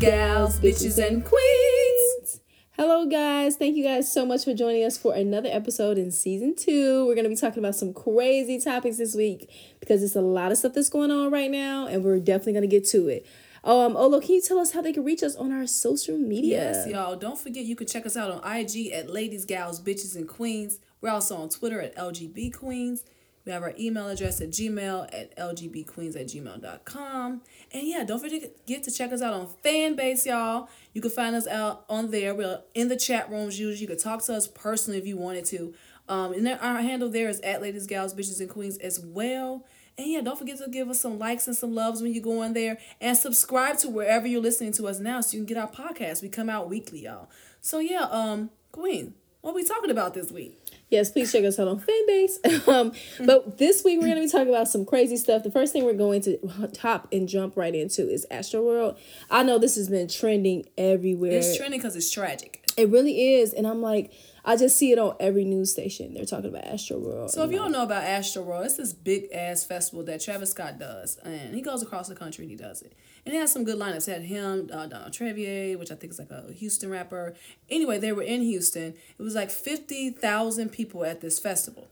gals, bitches, and queens. Hello, guys. Thank you guys so much for joining us for another episode in season 2. We're going to be talking about some crazy topics this week because it's a lot of stuff that's going on right now, and we're definitely going to get to it. Olo, can you tell us how they can reach us on our social media? Yes, y'all. Don't forget you can check us out on IG at Ladies, Gals, Bitches, and Queens. We're also on Twitter at LGB Queens. We have our email address at Gmail at lgbqueens@gmail.com. And yeah, don't forget to check us out on Fanbase, y'all. You can find us out on there. We're in the chat rooms usually. You could talk to us personally if you wanted to. And then our handle there is at Ladies, Gals, Bitches, and Queens as well. And yeah, don't forget to give us some likes and some loves when you go on there. And subscribe to wherever you're listening to us now so you can get our podcast. We come out weekly, y'all. So yeah, Queen, what are we talking about this week? Yes, please check us out on Fanbase. But this week, we're going to be talking about some crazy stuff. The first thing we're going to hop and jump right into is Astroworld. I know this has been trending everywhere. It's trending because it's tragic. It really is. And I'm like, I just see it on every news station. They're talking about Astroworld. So if you don't know about Astroworld, it's this big-ass festival that Travis Scott does. And he goes across the country and he does it. And it has some good lineups. It had him, Donald Treviere, which I think is like a Houston rapper. Anyway, they were in Houston. It was like 50,000 people at this festival.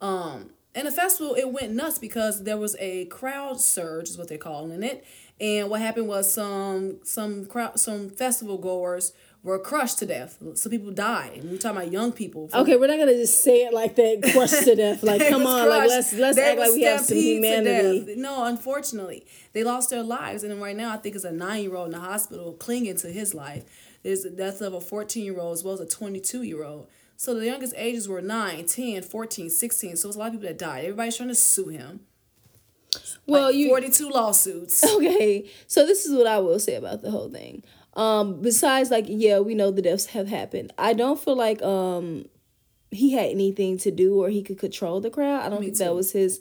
And the festival, it went nuts because there was a crowd surge, is what they're calling it. And what happened was some festival goers were crushed to death. Some people died. We're talking about young people. Okay, we're not going to just say it like that, crushed to death. Like, come on, crushed. Like let's act like we have some humanity. No, unfortunately. They lost their lives. And right now, I think it's a 9-year-old in the hospital clinging to his life. There's the death of a 14-year-old as well as a 22-year-old. So the youngest ages were 9, 10, 14, 16. So it's a lot of people that died. Everybody's trying to sue him. Well, like 42 lawsuits. Okay, so this is what I will say about the whole thing. Besides, like, yeah, we know the deaths have happened. I don't feel like he had anything to do or he could control the crowd. I don't think that was his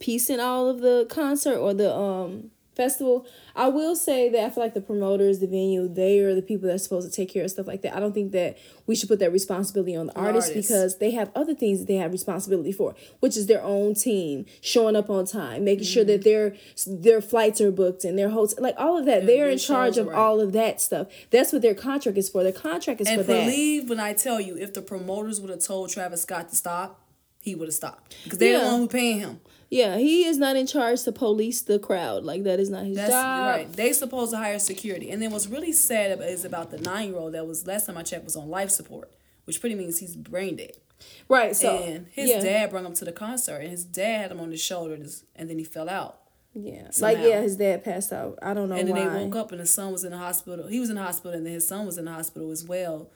piece in all of the concert or the festival. I will say that I feel like the promoters, the venue, they are the people that's supposed to take care of stuff like that. I don't think that we should put that responsibility on the artists because they have other things that they have responsibility for, which is their own team, showing up on time, making sure that their flights are booked and their hotel, like all of that. They're in charge of all of that stuff. That's what their contract is for. Their contract is for that. And believe when I tell you, if the promoters would have told Travis Scott to stop, he would have stopped because they're the one who paying him. Yeah, he is not in charge to police the crowd. Like, that is not his job. Right. They supposed to hire security. And then what's really sad is about the 9-year-old that was, last time I checked, was on life support, which pretty means he's brain dead. Right, so. And his dad brought him to the concert, and his dad had him on his shoulders, and then he fell out. Yeah. Somehow. Like, yeah, his dad passed out. I don't know why. And then they woke up, and his son was in the hospital. He was in the hospital, and then his son was in the hospital as well,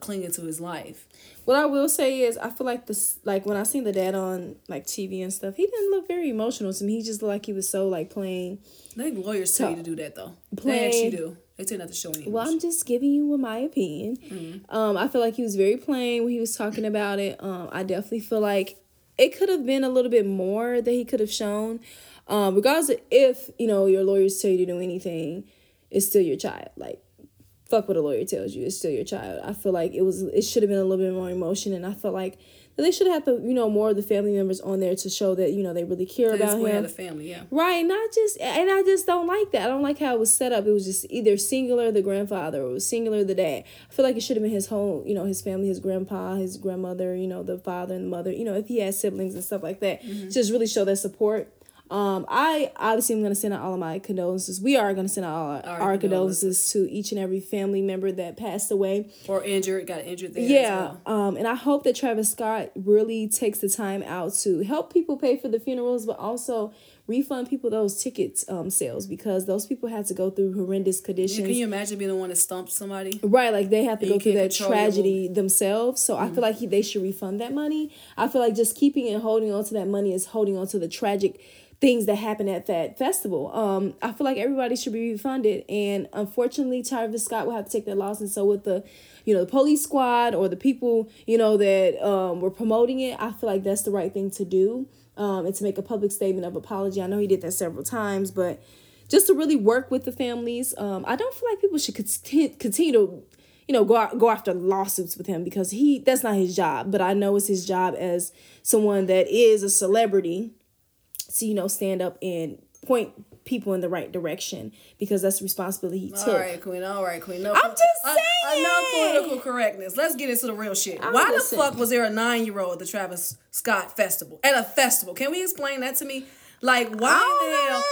clinging to his life. What I will say is I feel like this, like when I seen the dad on like TV and stuff, he didn't look very emotional to me. He just looked like he was so like plain. I think lawyers tell you to do that though. They actually do. They tell you not to show any. Well, I'm just giving you my opinion. Mm-hmm. I feel like he was very plain when he was talking about it. I definitely feel like it could have been a little bit more that he could have shown. Regardless of if, you know, your lawyers tell you to do anything, it's still your child. Like, fuck what a lawyer tells you. It's still your child. I feel like it should have been a little bit more emotion, and I feel like they should have the, you know, more of the family members on there to show that, you know, they really care about him. That's the family, yeah. Right, and I just don't like that. I don't like how it was set up. It was just either singular the grandfather or it was singular the dad. I feel like it should have been his whole, you know, his family, his grandpa, his grandmother, you know, the father and the mother, you know, if he had siblings and stuff like that. Mm-hmm. Just really show that support. I obviously am going to send out all of my condolences. We are going to send out all our condolences to each and every family member that passed away. Or got injured there. Yeah. As well. And I hope that Travis Scott really takes the time out to help people pay for the funerals, but also refund people those tickets sales because those people had to go through horrendous conditions. Yeah, can you imagine being the one that stumped somebody? Right, like they have to go through that tragedy themselves. So I feel like they should refund that money. I feel like just keeping and holding on to that money is holding on to the tragic things that happen at that festival. I feel like everybody should be refunded, and unfortunately Travis Scott will have to take that loss. And so with the, you know, the police squad or the people, you know, that were promoting it, I feel like that's the right thing to do, and to make a public statement of apology. I know he did that several times, but just to really work with the families. I don't feel like people should continue to, you know, go after lawsuits with him because that's not his job. But I know it's his job as someone that is a celebrity to, you know, stand up and point people in the right direction, because that's the responsibility he took. All right, Queen. No, I'm just saying. Enough political correctness. Let's get into the real shit. Why the fuck was there a 9-year-old at the Travis Scott festival? At a festival? Can we explain that to me? Like, why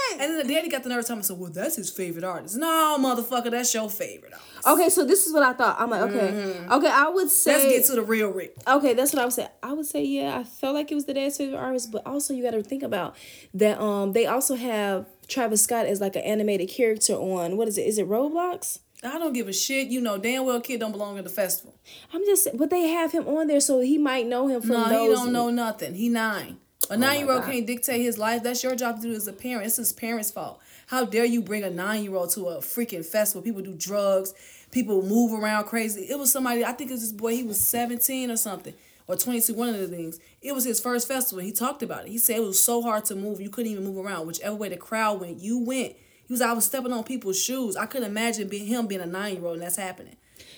the hell? And then the daddy got the nerve to tell me, so, well, that's his favorite artist. No, motherfucker, that's your favorite artist. Okay, so this is what I thought. I'm like, okay. Mm-hmm. Okay, I would say... Let's get to the real Rick. Okay, that's what I would say. I would say, yeah, I felt like it was the dad's favorite artist, but also you got to think about that they also have Travis Scott as, like, an animated character on, what is it? Is it Roblox? I don't give a shit. You know damn well kid don't belong at the festival. I'm just... But they have him on there, so he might know him from those... No, he don't know nothing. He 9. A 9-year-old can't dictate his life. That's your job to do as a parent. It's his parents' fault. How dare you bring a 9-year-old to a freaking festival? People do drugs. People move around crazy. It was somebody, I think it was this boy, he was 17 or something, or 22, one of the things. It was his first festival. He talked about it. He said it was so hard to move. You couldn't even move around. Whichever way the crowd went, you went. He was, I was stepping on people's shoes. I couldn't imagine him being a 9-year-old and that's happening.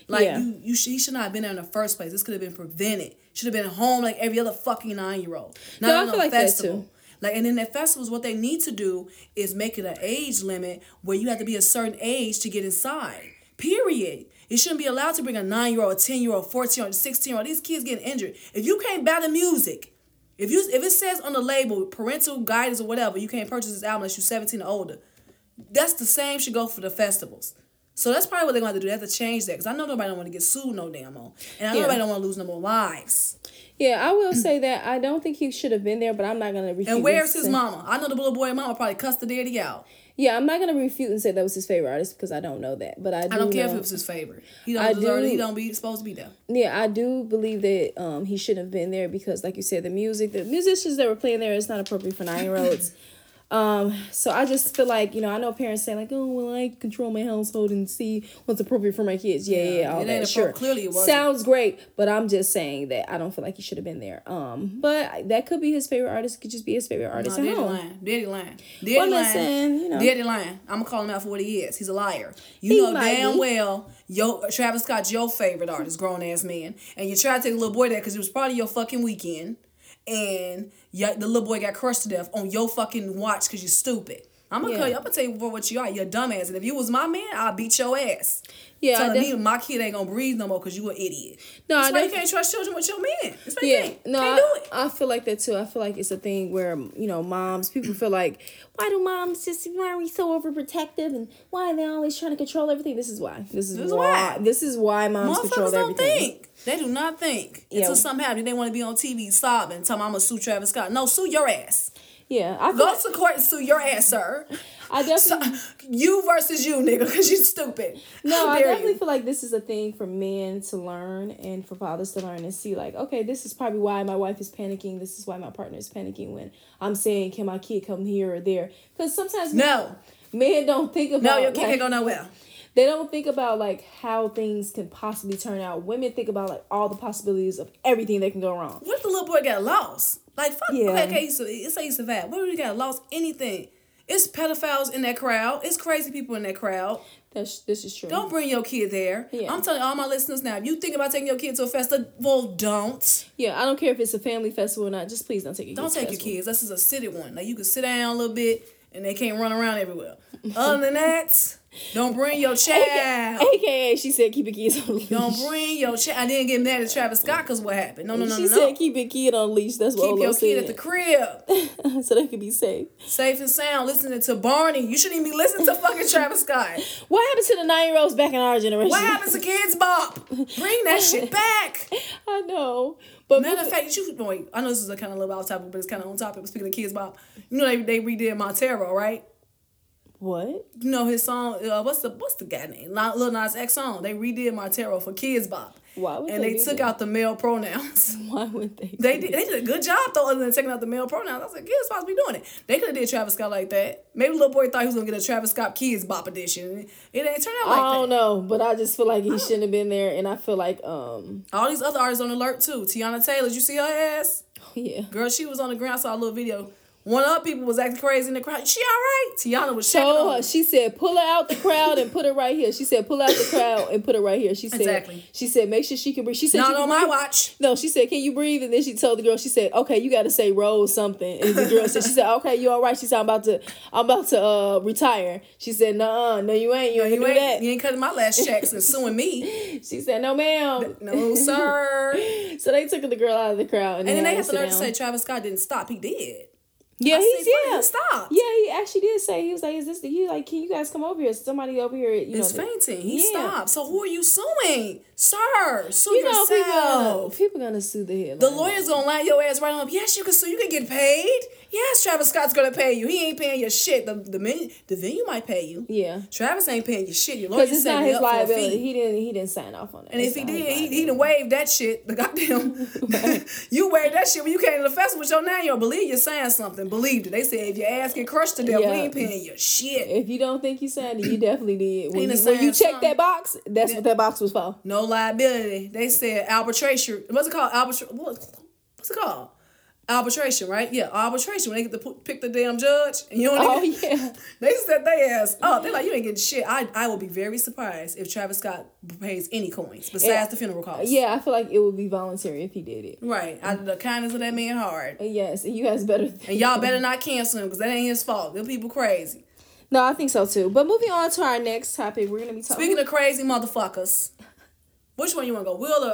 Like, yeah. He should not have been there in the first place. This could have been prevented. Should have been home like every other fucking 9-year-old. No, I feel like festival. That too. Like, and then at festivals, what they need to do is make it an age limit where you have to be a certain age to get inside. Period. You shouldn't be allowed to bring a 9-year-old, a 10-year-old, 14-yeold, 16-yeold. These kids getting injured. If you can't buy the music, if it says on the label parental guidance or whatever, you can't purchase this album unless you're 17 or older. That's the same should go for the festivals. So that's probably what they're going to have to do. They have to change that. Because I know nobody don't want to get sued no damn on. And I know nobody don't want to lose no more lives. Yeah, I will say that. I don't think he should have been there, but I'm not going to refute. And where's his mama? I know the little boy and mama probably cussed the daddy out. Yeah, I'm not going to refute and say that was his favorite artist because I don't know that. But I don't care if it was his favorite. He don't deserve it. He don't be supposed to be there. Yeah, I do believe that he shouldn't have been there because, like you said, the musicians that were playing there, it's not appropriate for 9-year-olds. So I just feel like, I know parents say like, oh, well, I control my household and see what's appropriate for my kids. Yeah, all that. Sure. Clearly it wasn't. Sounds great, but I'm just saying that I don't feel like he should have been there. But that could be his favorite artist. It could just be his favorite artist. No, at home. Daddy lying. I'm going to call him out for what he is. He's a liar. You know damn well Travis Scott's your favorite artist, grown ass man. And you try to take a little boy there because it was part of your fucking weekend. And the little boy got crushed to death on your fucking watch because you're stupid. I'm gonna tell you what you are. You're a dumbass. And if you was my man, I'll beat your ass. Yeah, telling me my kid ain't gonna breathe no more because you an idiot. No, that's why you can't trust children with your man. That's why you can't do it. I feel like that too. I feel like it's a thing where moms, people feel like, why do moms just, why are we so overprotective and why are they always trying to control everything? This is why. This is why moms control everything. Motherfuckers don't think. They do not think. Yeah. Until something happens, they want to be on TV sobbing, telling me I'm gonna sue Travis Scott. No, sue your ass. Yeah, go to court and sue your ass, sir. I definitely you versus you, nigga, because you stupid. No, I definitely feel like this is a thing for men to learn and for fathers to learn and see. Like, okay, this is probably why my wife is panicking. This is why my partner is panicking when I'm saying, "Can my kid come here or there?" Because sometimes men don't think about. No, your kid can't go nowhere. They don't think about like how things can possibly turn out. Women think about like all the possibilities of everything that can go wrong. What if the little boy got lost? Like, fuck, yeah. Okay, so it's how you survive. What if you got lost? Anything. It's pedophiles in that crowd. It's crazy people in that crowd. This is true. Don't bring your kid there. Yeah. I'm telling all my listeners now, if you think about taking your kid to a festival, don't. Yeah, I don't care if it's a family festival or not. Just please don't take your kids. Don't take your kids. This is a city one. Like, you can sit down a little bit and they can't run around everywhere. Other than that... Don't bring your child. AKA, she said keep a kid on a leash. Don't bring your child. I didn't get mad at Travis Scott because what happened? No. She said keep a kid on a leash. That's what Olo said. Keep your kid at the crib. So they could be safe. Safe and sound. Listening to Barney. You shouldn't even be listening to fucking Travis Scott. What happened to the 9-year-olds back in our generation? What happened to Kids Bop? Bring that shit back. I know. But matter of fact, I know this is a kind of little off topic, but it's kind of on topic. Speaking of Kids Bop, they redid Montero, right? What? His song, what's the guy name? Lil Nas X song. They redid Montero for Kids Bop. Why would they do that? Took out the male pronouns. Why would they? They did a good job though, other than taking out the male pronouns. I was like, kids supposed to be doing it. They could have did Travis Scott like that. Maybe little boy thought he was gonna get a Travis Scott Kids Bop edition. It ain't turned out like that. I don't know, but I just feel like he shouldn't have been there, and I feel like all these other artists on alert too. Tiana Taylor, you see her ass? Oh yeah. Girl, she was on the ground. I saw a little video. One of the people was acting crazy in the crowd. She all right? Tiana was checking on her. She said, pull her out the crowd and put her right here. She said, pull out the crowd and put her right here. She said, exactly. She said, make sure she can breathe. She said, not on my watch. No, she said, can you breathe? And then she told the girl, she said, okay, you got to say roll something. And the girl said, she said, okay, you all right? She said, I'm about to retire. She said, no, you ain't. You ain't. You ain't cutting my last checks and suing me. She said, no, ma'am. No, sir. So they took the girl out of the crowd. And then they had to learn to say Travis Scott didn't stop. He did. Yeah, he stopped. Yeah, he actually did say, he was like, is this the, he like, can you guys come over here? Somebody over here, is fainting. He stopped. So who are you suing? Sir, sue yourself. People gonna sue the headline. The lawyer's gonna line your ass right up. Yes, you can sue. You can get paid. Yes, Travis Scott's gonna pay you. He ain't paying your shit. The venue might pay you. Yeah. Travis ain't paying your shit. Your lawyer's setting you up for a fee. Because it's not his liability. He didn't sign off on it. And if he did, he done waived that shit. The goddamn. You waived that shit when you came to the festival with your name. You don't believe you're saying something. Believed it. They said if your ass get crushed to death, we ain't paying your shit. If you don't think you signed it, you definitely did. When you checked that box, that's what that box was for. No liability. They said arbitration. What's it called? What's it called? Arbitration, right? Yeah, arbitration. When they get to pick the damn judge, and you don't need they set their ass up. They're like, you ain't getting shit. I will be very surprised if Travis Scott pays any coins besides the funeral costs. Yeah, I feel like it would be voluntary if he did it. Right. Mm-hmm. The kindness of that man hard. Yes, you guys better. And y'all better not cancel him because that ain't his fault. Them people crazy. No, I think so too. But moving on to our next topic, we're going to be talking. Speaking of crazy motherfuckers. Which one you want to go, Will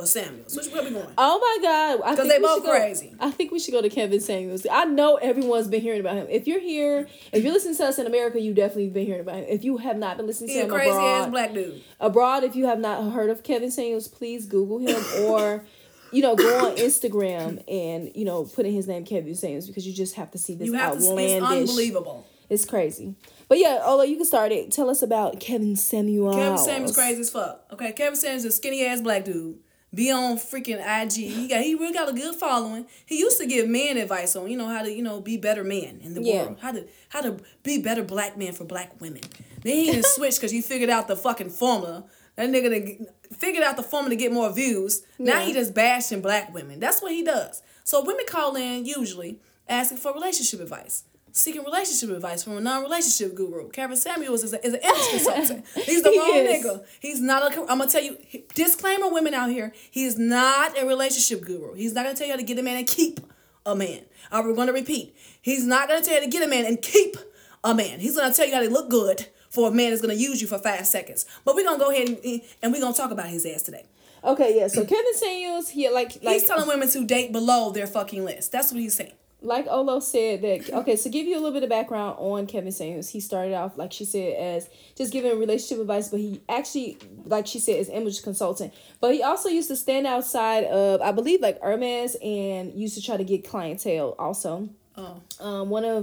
or Samuels? Which one we going? Oh my God! Because they both crazy. I think we should go to Kevin Samuels. I know everyone's been hearing about him. If you're here, if you're listening to us in America, you definitely been hearing about him. If you have not been listening to him abroad, crazy ass black dude abroad. If you have not heard of Kevin Samuels, please Google him or. Go on Instagram and put in his name Kevin Samuels because you just have to see this. You have outlandish. To see, it's unbelievable. It's crazy. But yeah, Ola, you can start it. Tell us about Kevin Samuels. Kevin Samuels crazy as fuck. Okay, Kevin Samuels is a skinny ass black dude. Be on freaking IG. He really got a good following. He used to give men advice on how to be better men in the world. How to be better black men for black women. Then he just switched because he figured out the fucking formula. That nigga figured out the formula to get more views. Yeah. Now he just bashing black women. That's what he does. So women call in usually asking for relationship advice. Seeking relationship advice from a non-relationship guru. Kevin Samuels is an industry consultant. He's the wrong nigga. He's not a... I'm going to tell you... Disclaimer, women out here. He is not a relationship guru. He's not going to tell you how to get a man and keep a man. I'm going to repeat. He's not going to tell you how to get a man and keep a man. He's going to tell you how to look good for a man that's going to use you for 5 seconds. But we're going to go ahead and we're going to talk about his ass today. Okay, yeah. So Kevin Samuels, he like... He's telling women to date below their fucking list. That's what he's saying. Like Olo said that, okay, so give you a little bit of background on Kevin Samuels. He started off, like she said, as just giving relationship advice, but he actually, like she said, is image consultant. But he also used to stand outside of, I believe, like Hermes and used to try to get clientele also. Oh.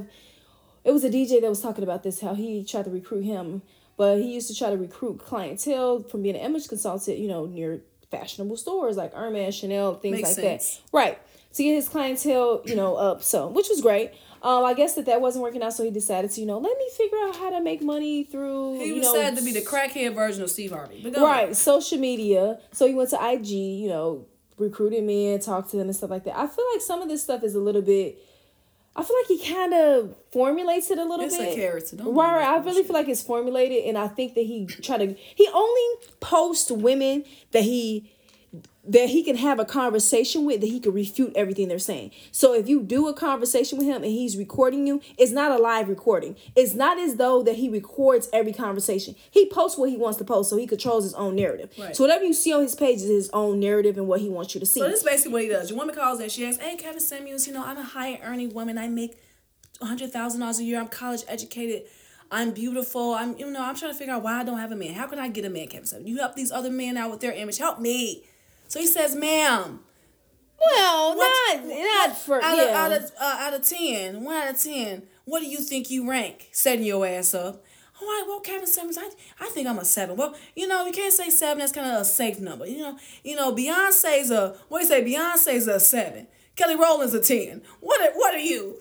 It was a DJ that was talking about this, how he tried to recruit him, but he used to try to recruit clientele from being an image consultant, near fashionable stores like Hermes, Chanel, things Makes like sense. That. Right. To get his clientele, up. So, which was great. I guess that wasn't working out, so he decided to, let me figure out how to make money through, He decided to be the crackhead version of Steve Harvey. Right, social media. So he went to IG, recruited men, talked to them and stuff like that. I feel like some of this stuff is a little bit... I feel like he kind of formulates it a little bit. It's a character. Right. I really feel like it's formulated, and I think that he He only posts women that he can have a conversation with, that he can refute everything they're saying. So if you do a conversation with him and he's recording you, it's not a live recording. It's not as though that he records every conversation. He posts what he wants to post, so he controls his own narrative. Right. So whatever you see on his page is his own narrative and what he wants you to see. So this is basically what he does. Your woman calls and she asks, hey, Kevin Samuels, I'm a high earning woman. I make $100,000 a year. I'm college educated. I'm beautiful. I'm, I'm trying to figure out why I don't have a man. How can I get a man, Kevin Samuels? You help these other men out with their image. Help me. So he says, ma'am. Well, One out of ten. What do you think you rank? Setting your ass up. All right, well, Kevin Samuels, I think I'm a 7. Well, you can't say 7. That's kind of a safe number. Beyonce's a 7. Kelly Rowland's a 10. What are you?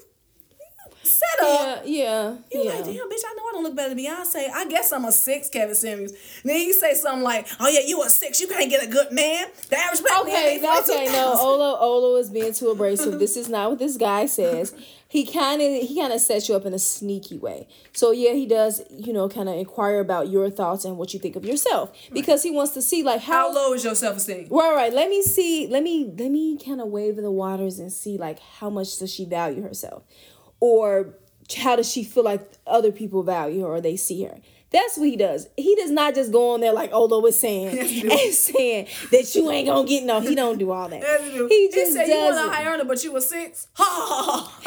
Set up. Yeah. Like, damn, bitch, I know I don't look better than Beyonce. I guess I'm a six, Kevin Samuels. And then he say something like, oh, yeah, you a six. You can't get a good man. The average black man. Okay, no, Olo is being too abrasive. This is not what this guy says. He kind of sets you up in a sneaky way. So, yeah, he does, kind of inquire about your thoughts and what you think of yourself. Because he wants to see, like, how low is your self-esteem? Right. Let me see. Let me kind of wave in the waters and see, like, how much does she value herself? Or how does she feel like other people value her or they see her? That's what he does. He does not just go on there like Olo was saying and saying that you ain't gonna get no. He don't do all that. Yes, he just said you want a high earner, but you were six.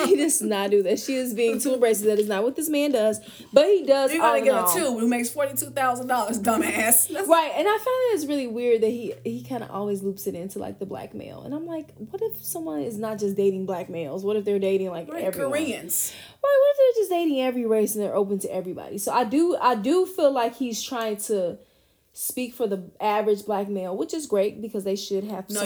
He does not do that. She is being too abrasive. That is not what this man does. But he does. You're gonna get a two who makes $42,000, dumbass. Right, and I found that it's really weird that he kind of always loops it into like the black male, and I'm like, what if someone is not just dating black males? What if they're dating like everyone? Koreans? Right, what if they're just dating every race and they're open to everybody? So I do feel like he's trying to speak for the average black male, which is great because they should have someone that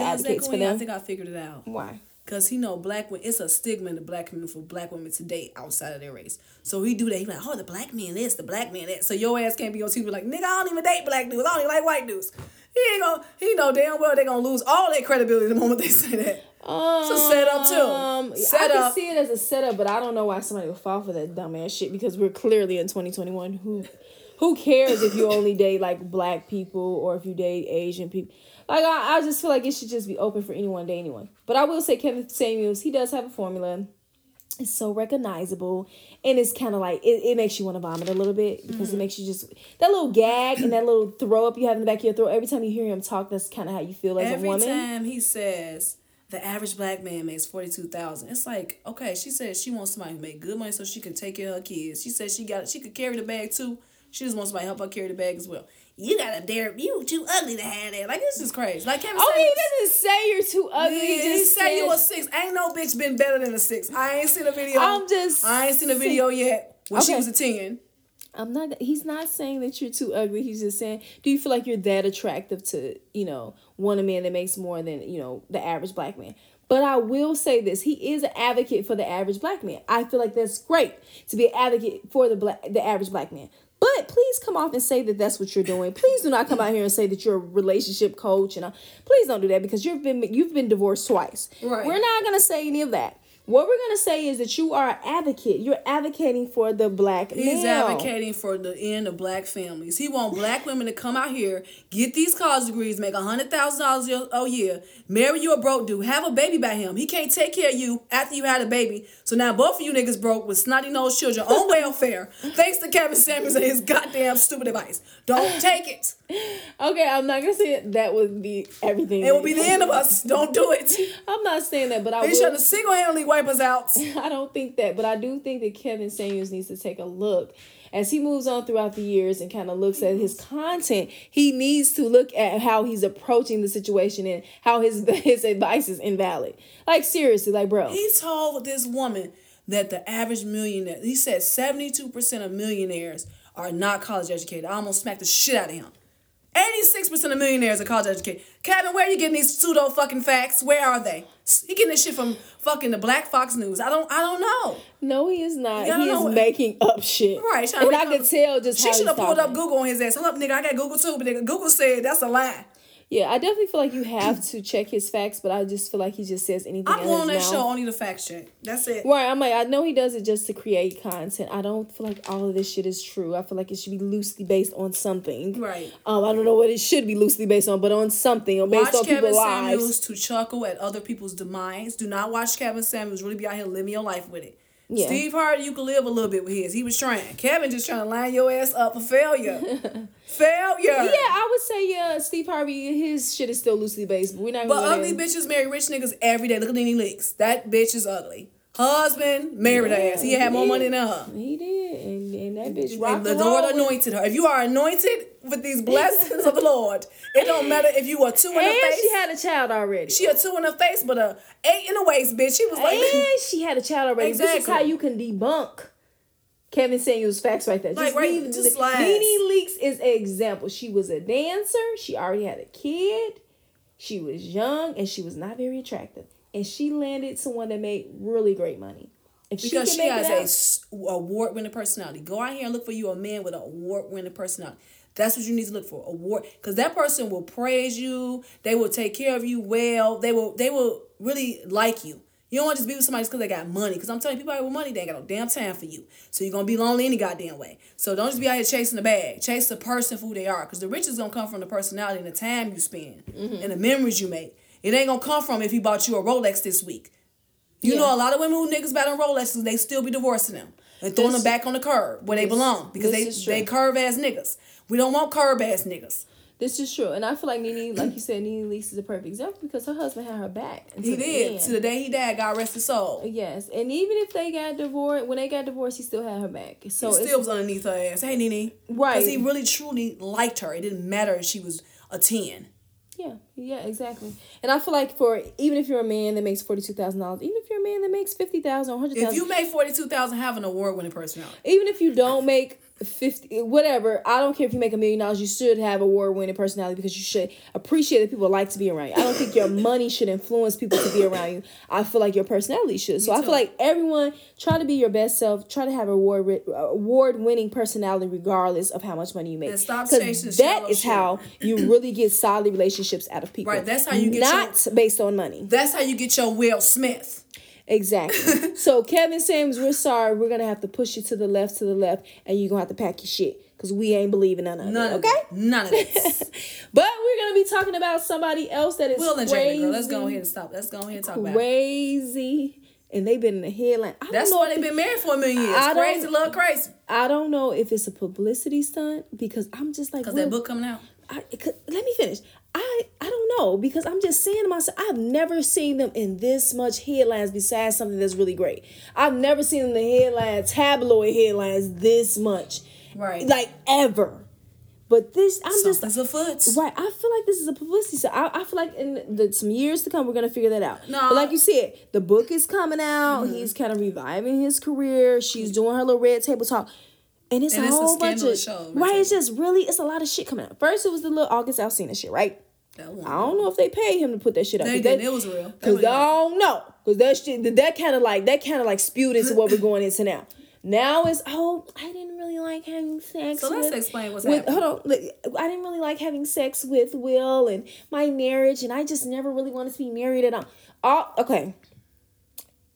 advocates for them. I think I figured it out. Why? Because he know black women, it's a stigma in the black community for black women to date outside of their race. So he do that. He like, oh, the black man this, the black man that. So your ass can't be on TV like, nigga, I don't even date black dudes. I don't even like white dudes. He know damn well they gonna lose all their credibility the moment they say that. So set up too. I can see it as a setup, but I don't know why somebody would fall for that dumbass shit because we're clearly in 2021. Who cares if you only date like black people or if you date Asian people? Like I just feel like it should just be open for anyone to date anyone. But I will say Kevin Samuels, he does have a formula. It's so recognizable, and it's kind of like it makes you want to vomit a little bit because it makes you just that little gag and that little throw up you have in the back of your throat every time you hear him talk. That's kind of how you feel as a woman. Every time he says. The average black man makes $42,000. It's like, okay, she said she wants somebody to make good money so she can take care of her kids. She said she could carry the bag too. She just wants somebody to help her carry the bag as well. You got to dare, you too ugly to have that. Like, this is crazy. Like Kevin said, he doesn't say you're too ugly. He just said you a six. Ain't no bitch been better than a six. I ain't seen a video. I ain't seen a video yet when she was a 10. He's not saying that you're too ugly. He's just saying, do you feel like you're that attractive to, want a man that makes more than, the average black man? But I will say this. He is an advocate for the average black man. I feel like that's great to be an advocate for the average black man. But please come off and say that that's what you're doing. Please do not come out here and say that you're a relationship coach. And please don't do that because you've been divorced twice. Right. We're not going to say any of that. What we're going to say is that you are an advocate. You're advocating for the black male. He's advocating for the end of black families. He wants black women to come out here, get these college degrees, make $100,000 a year, marry you a broke dude, have a baby by him. He can't take care of you after you had a baby. So now both of you niggas broke with snotty-nosed children on welfare thanks to Kevin Samuels and his goddamn stupid advice. Don't take it. Okay, I'm not going to say it. That would be everything. It would be the end of us. Don't do it. I'm not saying that, but I will. They should have single-handedly wipe us out. I don't think that, but I do think that Kevin Samuels needs to take a look as he moves on throughout the years and kind of looks at his content. He needs to look at how he's approaching the situation and how his advice is invalid. Like seriously, like bro. He told this woman that the average millionaire, he said 72% of millionaires are not college educated. I almost smacked the shit out of him. 86% of millionaires are college educated. Kevin, where are you getting these pseudo fucking facts? Where are they? He getting this shit from fucking the Black Fox News. I don't know. No, he is not. He is making up shit. Right. And I could tell just how she should have pulled up Google on his ass. Hold up, nigga. I got Google too, but nigga, Google said that's a lie. Yeah, I definitely feel like you have to check his facts, but I just feel like he just says anything. I'm on that show only to fact check. That's it. Right. I'm like, I know he does it just to create content. I don't feel like all of this shit is true. I feel like it should be loosely based on something. Right. I don't know what it should be loosely based on, but on something or based on people's lives. Watch Kevin Samuels to chuckle at other people's demise. Do not watch Kevin Samuels. Really be out here living your life with it. Yeah. Steve Harvey, you could live a little bit with his. He was trying. Kevin just trying to line your ass up for failure. Yeah, I would say Steve Harvey, his shit is still loosely based, but we're not. But ugly bitches marry rich niggas every day. Look at NeNe Leakes. That bitch is ugly. Husband married her ass. He had more money than her. He did, and that bitch. And the Lord anointed her. If you are anointed with these blessings of the Lord, it don't matter if you are two in her face. She had a child already. She a two in her face, but a eight in the waist, bitch. She was like, and she had a child already. Exactly. This is how you can debunk Kevin Samuels' facts right there. Like, right, just NeNe Leakes is an example. She was a dancer. She already had a kid. She was young, and she was not very attractive. And she landed someone that made really great money. If because she has an award-winning personality. Go out here and look for you a man with an award-winning personality. That's what you need to look for. Award, because that person will praise you. They will take care of you well. They will really like you. You don't want to just be with somebody just because they got money. Because I'm telling you, people out here with money, they ain't got no damn time for you. So you're going to be lonely any goddamn way. So don't just be out here chasing the bag. Chase the person for who they are. Because the riches going to come from the personality and the time you spend and the memories you make. It ain't going to come from if he bought you a Rolex this week. You know a lot of women who niggas bought them Rolexes, they still be divorcing them and throwing them back on the curb where they belong. Because they curb-ass niggas. We don't want curb-ass niggas. This is true. And I feel like NeNe, like you said, NeNe Leakes is a perfect example because her husband had her back. He did. To the day he died, God rest his soul. Yes. And even if they got divorced, when they got divorced, he still had her back. So he still was underneath her ass. Hey, NeNe. Right. Because he really, truly liked her. It didn't matter if she was a 10. Yeah. Yeah, exactly. And I feel like for, even if you're a man that makes $42,000, even if you're a man that makes $50,000 or $100,000. If you make $42,000, have an award-winning personality. Even if you don't make 50, whatever, I don't care if you make $1 million, you should have award-winning personality because you should appreciate that people like to be around you. I don't think your money should influence people to be around you. I feel like your personality should. So I feel like everyone, try to be your best self. Try to have award-winning personality regardless of how much money you make. Because that is how you really get solid relationships out of people. Right, that's how you get not based on money. That's how you get your Will Smith. Exactly. So Kevin Samuels, we're sorry. We're going to have to push you to the left, and you're going to have to pack your shit because we ain't believing none of this. But we're going to be talking about somebody else that is Will and crazy. Jaden, girl. Let's go ahead and stop. Let's go ahead and talk about it. Crazy. And they've been in the headline. That's why they've been married for a million years. Crazy, love crazy. I don't know if it's a publicity stunt because I'm just like... Because that book coming out. Let me finish. I don't know because I'm just saying to myself, I've never seen them in this much headlines besides something that's really great. I've never seen them in the headlines, tabloid headlines this much. Right. Like ever. But this, something's afoot. Right. I feel like this is a publicity. So I feel like in some years to come, we're going to figure that out. No. But like you said, the book is coming out. Mm-hmm. He's kind of reviving his career. She's doing her little red table talk. And it's a whole bunch of show. Right, it's just really, it's a lot of shit coming out. First, it was the little August Alsina shit, right? I don't know if they paid him to put that shit up. They did. It was real. Because I don't know. Because that shit, that kind of like spewed into what we're going into now. Now it's, I didn't really like having sex. So let's explain what's happening. Hold on. I didn't really like having sex with Will and my marriage, and I just never really wanted to be married at all. Okay.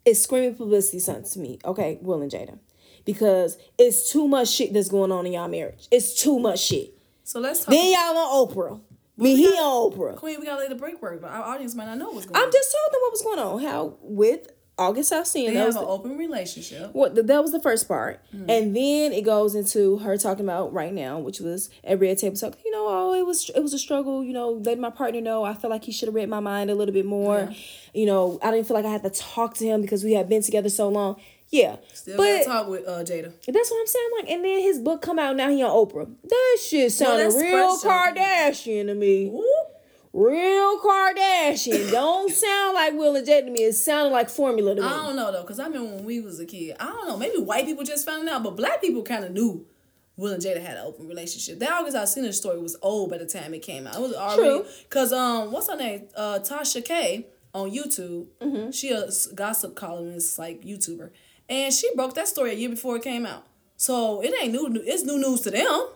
It's screaming publicity stunts to me. Okay, Will and Jada. Because it's too much shit that's going on in y'all marriage. It's too much shit. So let's talk. Then y'all on Oprah. He on Oprah. Queen, we got to lay the break work, but our audience might not know what's going on. I'm just telling them what was going on. How with August Alsina. They have an open relationship. That was the first part. Mm-hmm. And then it goes into her talking about right now, which was at Red Table Talk. You know, it was a struggle. You know, letting my partner know. I felt like he should have read my mind a little bit more. Yeah. You know, I didn't feel like I had to talk to him because we had been together so long. Yeah. Still gotta talk with Jada. That's what I'm saying. Like, and then his book come out, now he on Oprah. That shit sounded real Kardashian to me. Ooh. Real Kardashian. Don't sound like Will and Jada to me. It sounded like formula to me. I don't know though, because I remember when we was a kid. I don't know. Maybe white people just found out, but black people kind of knew Will and Jada had an open relationship. That August Alsina story was old by the time it came out. It was already because what's her name? Tasha K on YouTube. Mm-hmm. She a gossip columnist, like YouTuber. And she broke that story a year before it came out. So it ain't new. It's new news to them.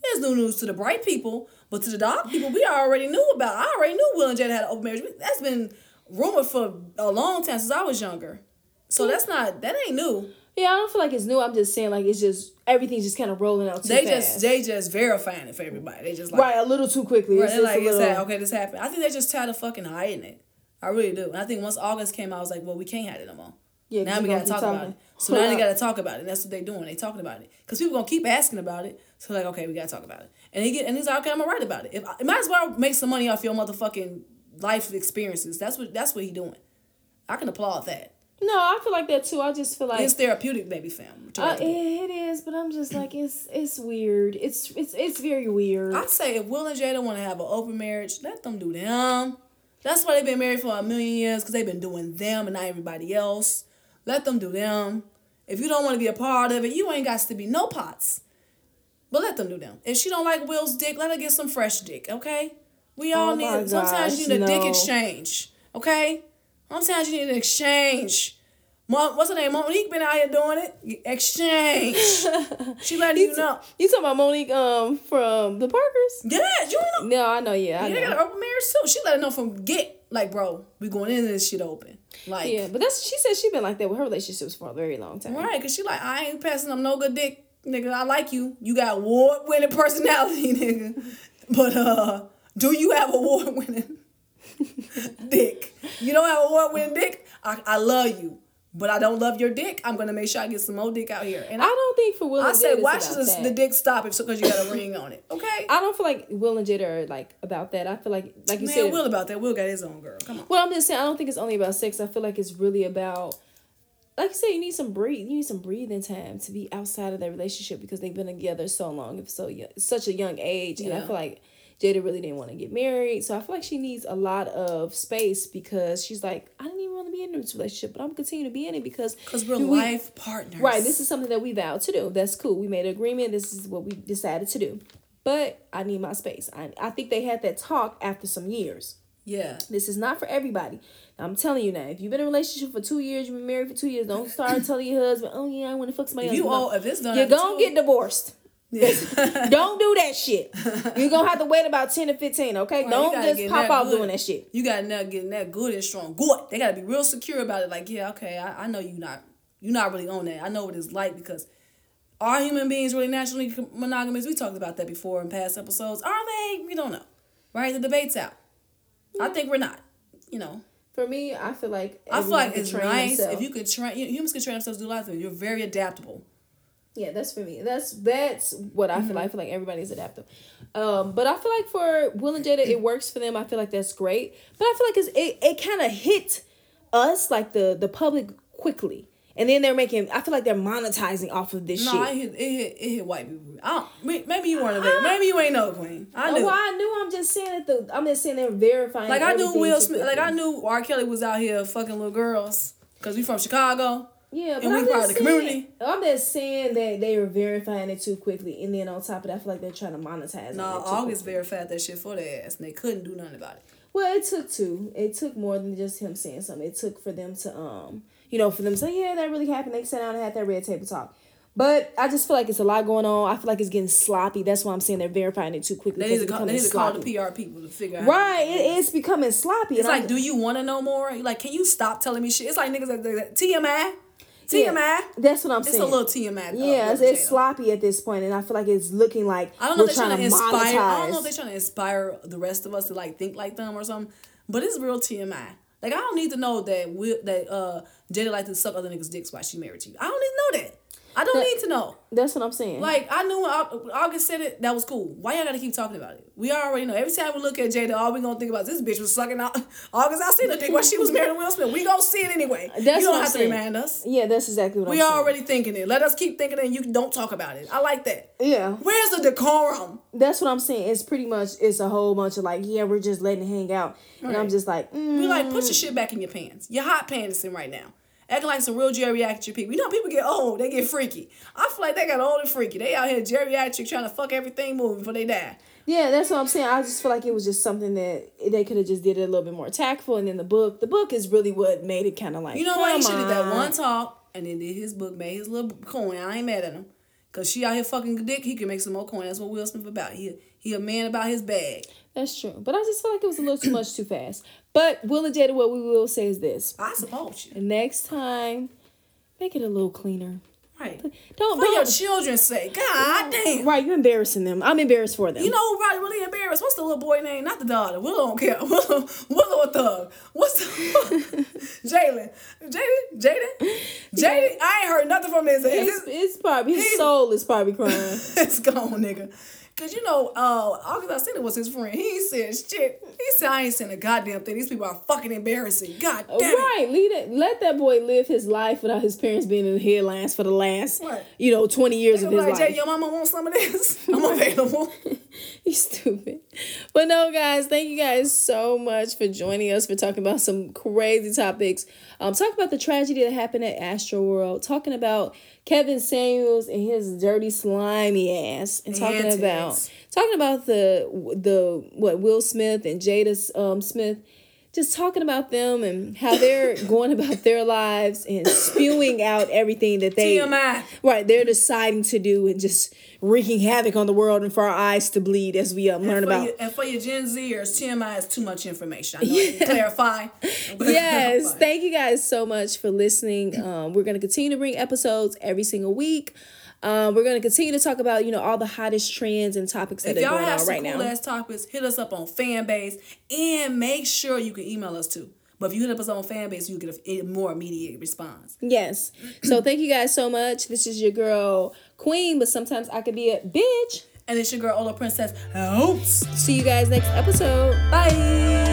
It's new news to the bright people. But to the dark people, we already knew about. I already knew Will and Jada had an open marriage. That's been rumored for a long time since I was younger. So that ain't new. Yeah, I don't feel like it's new. I'm just saying, like, it's just, everything's just kind of rolling out too fast. They just verifying it for everybody. They just like. Right, a little too quickly. Right, they're like, okay, this happened. I think they just tired of fucking hiding it. I really do. And I think once August came out, I was like, well, we can't hide it no more. Yeah, now we got to talk about it. So now they got to talk about it. And that's what they're doing. They talking about it. Because people going to keep asking about it. So like, okay, we got to talk about it. And he's like, okay, I'm going to write about it. It might as well make some money off your motherfucking life experiences. That's what he doing. I can applaud that. No, I feel like that too. I just feel like... It's therapeutic, baby fam. It is, but I'm just like, it's weird. It's very weird. I'd say if Will and Jada want to have an open marriage, let them do them. That's why they've been married for a million years. Because they've been doing them and not everybody else. Let them do them. If you don't want to be a part of it, you ain't got to be no pots. But let them do them. If she don't like Will's dick, let her get some fresh dick, okay? We all need... Sometimes you need a dick exchange, okay? Sometimes you need an exchange. What's her name? Monique been out here doing it. Exchange. She letting you know. You talking about Monique from the Parkers? Yeah, you know. No, I know, yeah. Yeah, they got an open marriage too. She letting know from get, like, bro, we going into this shit open. Like, yeah, but that's, she said she been like that with her relationships for a very long time. Right, because she like, I ain't passing them no good dick, nigga. I like you. You got award-winning personality, nigga. But do you have award-winning dick? You don't have award-winning dick? I love you. But I don't love your dick. I'm gonna make sure I get some more dick out here. And I don't think for Will and Jada. I say, why should the dick stop if because you got a ring on it? Okay. I don't feel like Will and Jada are like about that. I feel like you said, Will about that. Will got his own girl. Come on. Well, I'm just saying, I don't think it's only about sex. I feel like it's really about, like you said, you need some breathing time to be outside of that relationship because they've been together so long, if so young, such a young age, and I feel like Jada really didn't want to get married. So I feel like she needs a lot of space because she's like, I didn't even want to be in this relationship, but I'm continuing to be in it because we're life partners. Right. This is something that we vowed to do. That's cool. We made an agreement. This is what we decided to do. But I need my space. I think they had that talk after some years. Yeah. This is not for everybody. I'm telling you now, if you've been in a relationship for 2 years, you've been married for 2 years, don't start telling your husband, oh yeah, I want to fuck somebody else. You're going to get divorced. Yeah. Don't do that shit. You're gonna have to wait about 10 to 15. Okay, right, don't just pop off doing that shit. You gotta not getting that good and strong. Good. They gotta be real secure about it. Like, yeah, okay, I know you're not really on that. I know what it's like because are human beings really naturally monogamous? We talked about that before in past episodes. Are they? We don't know. Right? The debate's out. Yeah. I think we're not. You know. For me, I feel like it's nice if you could train. Humans can train themselves to do lots of things. You're very adaptable. Yeah, that's for me. That's what I feel like. I feel like everybody's adaptable. But I feel like for Will and Jada, it works for them. I feel like that's great. But I feel like it kind of hit us, like the public, quickly. And then I feel like they're monetizing off of this shit. No, it hit white people. Maybe you weren't there. Maybe you ain't know, Queen. I knew. I'm just saying that I'm just saying they're verifying. Like, I knew Will Smith. Like, I knew R. Kelly was out here fucking little girls because we from Chicago. Yeah, but I'm just saying that they were verifying it too quickly, and then on top of that, I feel like they're trying to monetize. No, August verified that shit for their ass, and they couldn't do nothing about it. Well, it took more than just him saying something. It took for them to, for them to say, yeah, that really happened. They sat down and had that red table talk. But I just feel like it's a lot going on. I feel like it's getting sloppy. That's why I'm saying they're verifying it too quickly. They need to call the PR people to figure out. Right. It's becoming sloppy. It's like, do you want to know more? You're like, can you stop telling me shit? It's like niggas like TMI. TMI. Yeah, that's what I'm saying. It's a little TMI. Though, yeah, it's sloppy at this point, and I feel like it's looking like I don't know if they're trying to inspire the rest of us to like think like them or something, but it's real TMI. Like, I don't need to know that Jada like to suck other niggas' dicks while she married to you. I don't need to know that. I don't need to know. That's what I'm saying. Like, I knew when August said it, that was cool. Why y'all gotta keep talking about it? We already know. Every time we look at Jada, all we gonna think about is this bitch was sucking out August Alsina dick while she was married to Will Smith. We gonna see it anyway. You don't have to remind us. Yeah, that's exactly what I'm saying. We already thinking it. Let us keep thinking it and you don't talk about it. I like that. Yeah. Where's the decorum? That's what I'm saying. It's a whole bunch of like, yeah, we're just letting it hang out. Right. And I'm just like, We like, put your shit back in your pants. You're hot pantsing right now. Acting like some real geriatric people. You know, people get old. They get freaky. I feel like they got old and freaky. They out here geriatric trying to fuck everything moving before they die. Yeah, that's what I'm saying. I just feel like it was just something that they could have just did it a little bit more tactful. And then the book is really what made it kind of like, you know what? He should have done that one talk and then did his book, made his little coin. I ain't mad at him. Because she out here fucking dick, he can make some more coin. That's what Will Smith about. He a man about his bag. That's true. But I just feel like it was a little too much too fast. But Will and Jada, what we will say is this. I support you. Next time, make it a little cleaner. Right. For your children's sake. God damn. Right, you're embarrassing them. I'm embarrassed for them. You know who probably really embarrassed? What's the little boy name? Not the daughter. Willow don't care. Willow a thug. What's the Jaden? I ain't heard nothing from his ass. His soul is probably crying. It's gone, nigga. Cause you know, August Alsina was his friend. He said shit. He said, I ain't saying a goddamn thing. These people are fucking embarrassing. God damn it. Right. Let that boy live his life without his parents being in the headlines for the last 20 years of his life. Jay, your mama wants some of this? I'm available. He's stupid. But no, guys, thank you guys so much for joining us, for talking about some crazy topics. Talk about the tragedy that happened at Astroworld, talking about Kevin Samuels and his dirty, slimy ass, and talking about the what Will Smith and Jada Smith just talking about them and how they're going about their lives and spewing out everything that they TMI. Right, they're deciding to do and just wreaking havoc on the world and for our eyes to bleed as we learn about. And for your Gen Zers, TMI is too much information. I know I need to clarify. Yes, thank you guys so much for listening. We're going to continue to bring episodes every single week. We're going to continue to talk about, you know, all the hottest trends and topics that are going on right now. If y'all have some cool-ass topics, hit us up on Fanbase, and make sure you can email us, too. But if you hit up us on Fanbase, you'll get a more immediate response. Yes. So thank you guys so much. This is your girl, Queen, but sometimes I could be a bitch. And it's your girl, OloPrincess. Oops. See you guys next episode. Bye.